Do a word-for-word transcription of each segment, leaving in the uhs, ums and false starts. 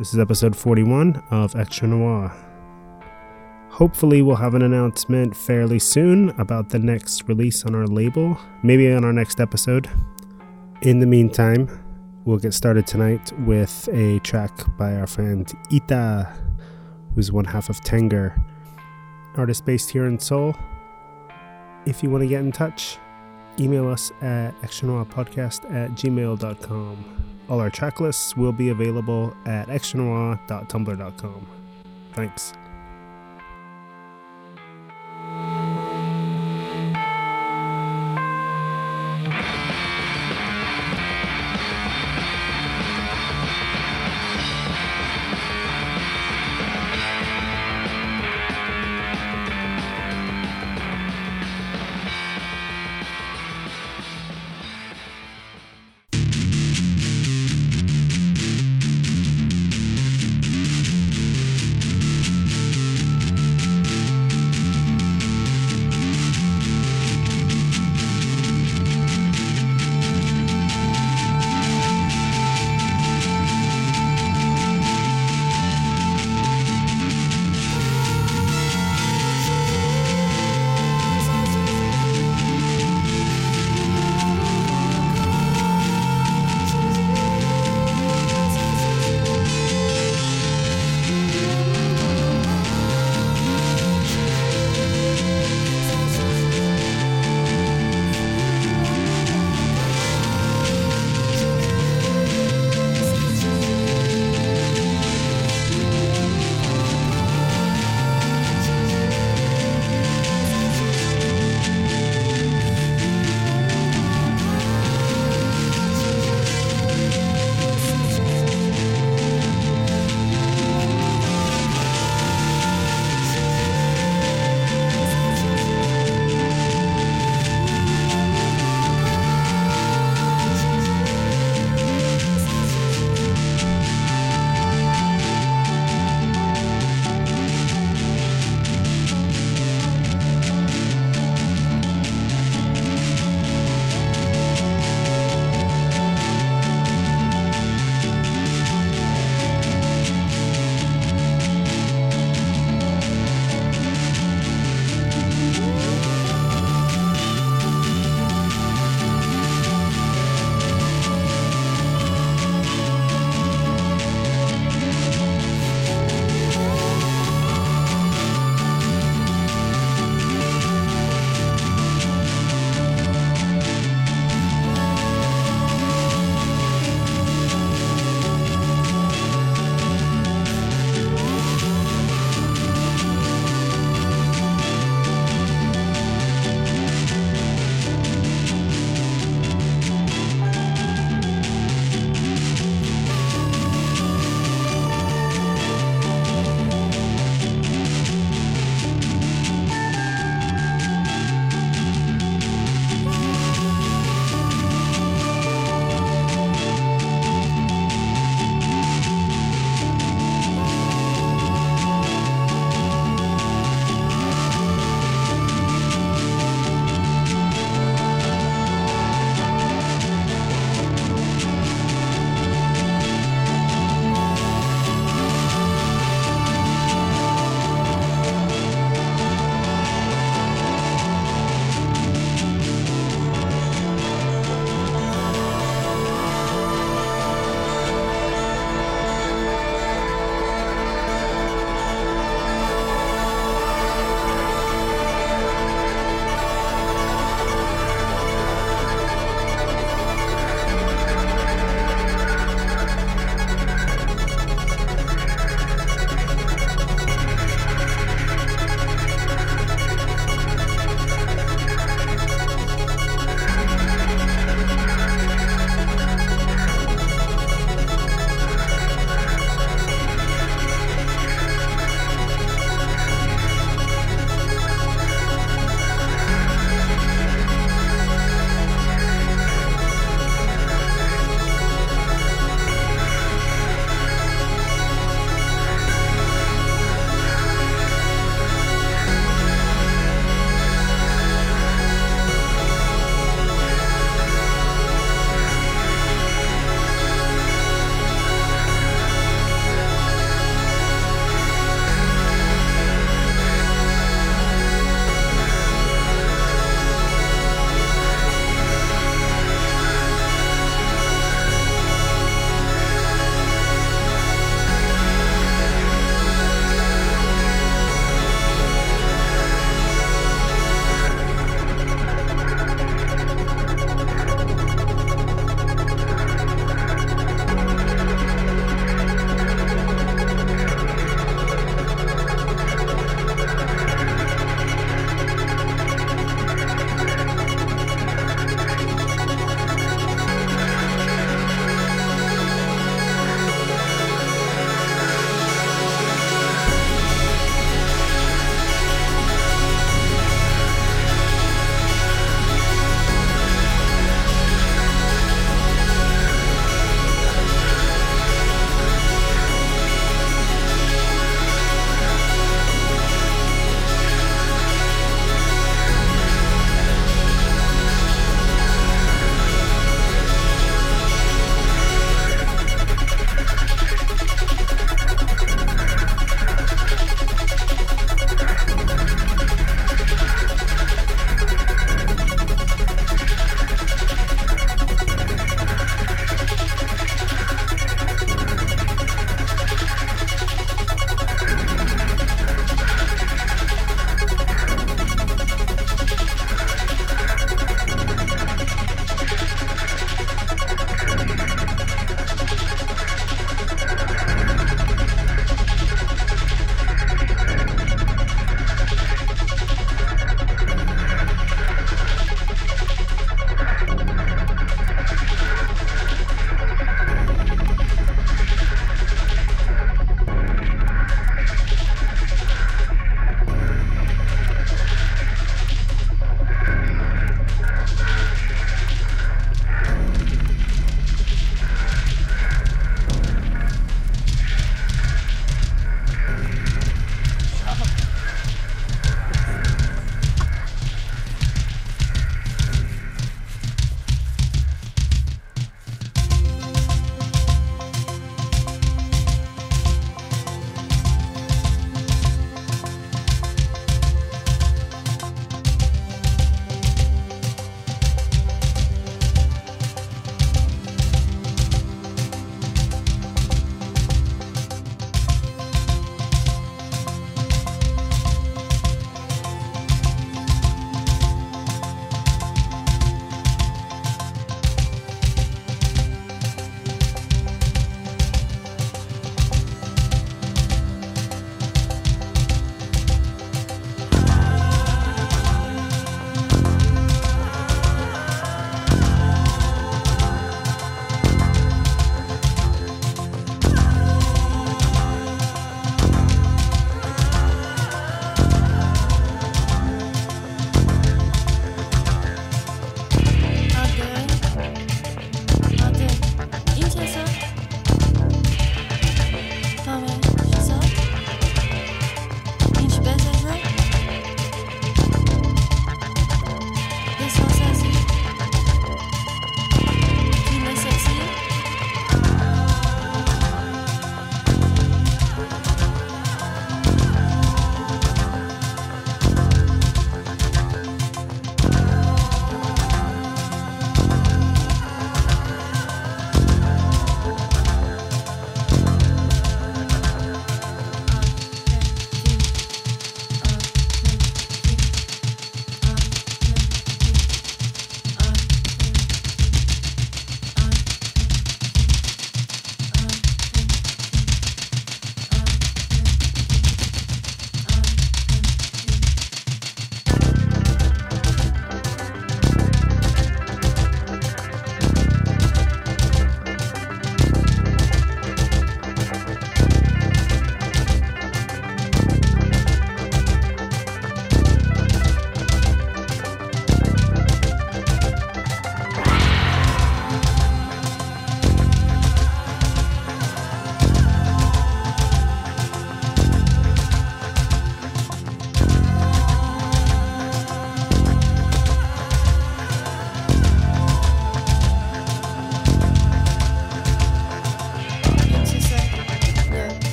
This is episode forty-one of Extra Noir. Hopefully we'll have an announcement fairly soon about the next release on our label, maybe on our next episode. In the meantime, we'll get started tonight with a track by our friend Ita, who's one half of Tanger, artist based here in Seoul. If you want to get in touch, email us at extra noir podcast at gmail dot com. All our track lists will be available at extra noir dot tumblr dot com. Thanks.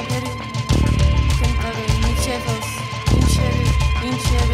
Tanger, Tanger, Incheros, Incher, Incher.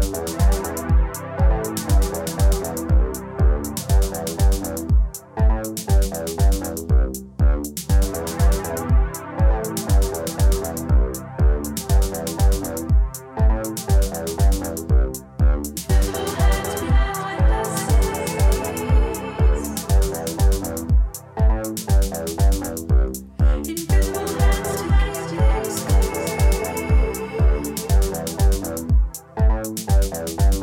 We'll be right back.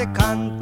Can't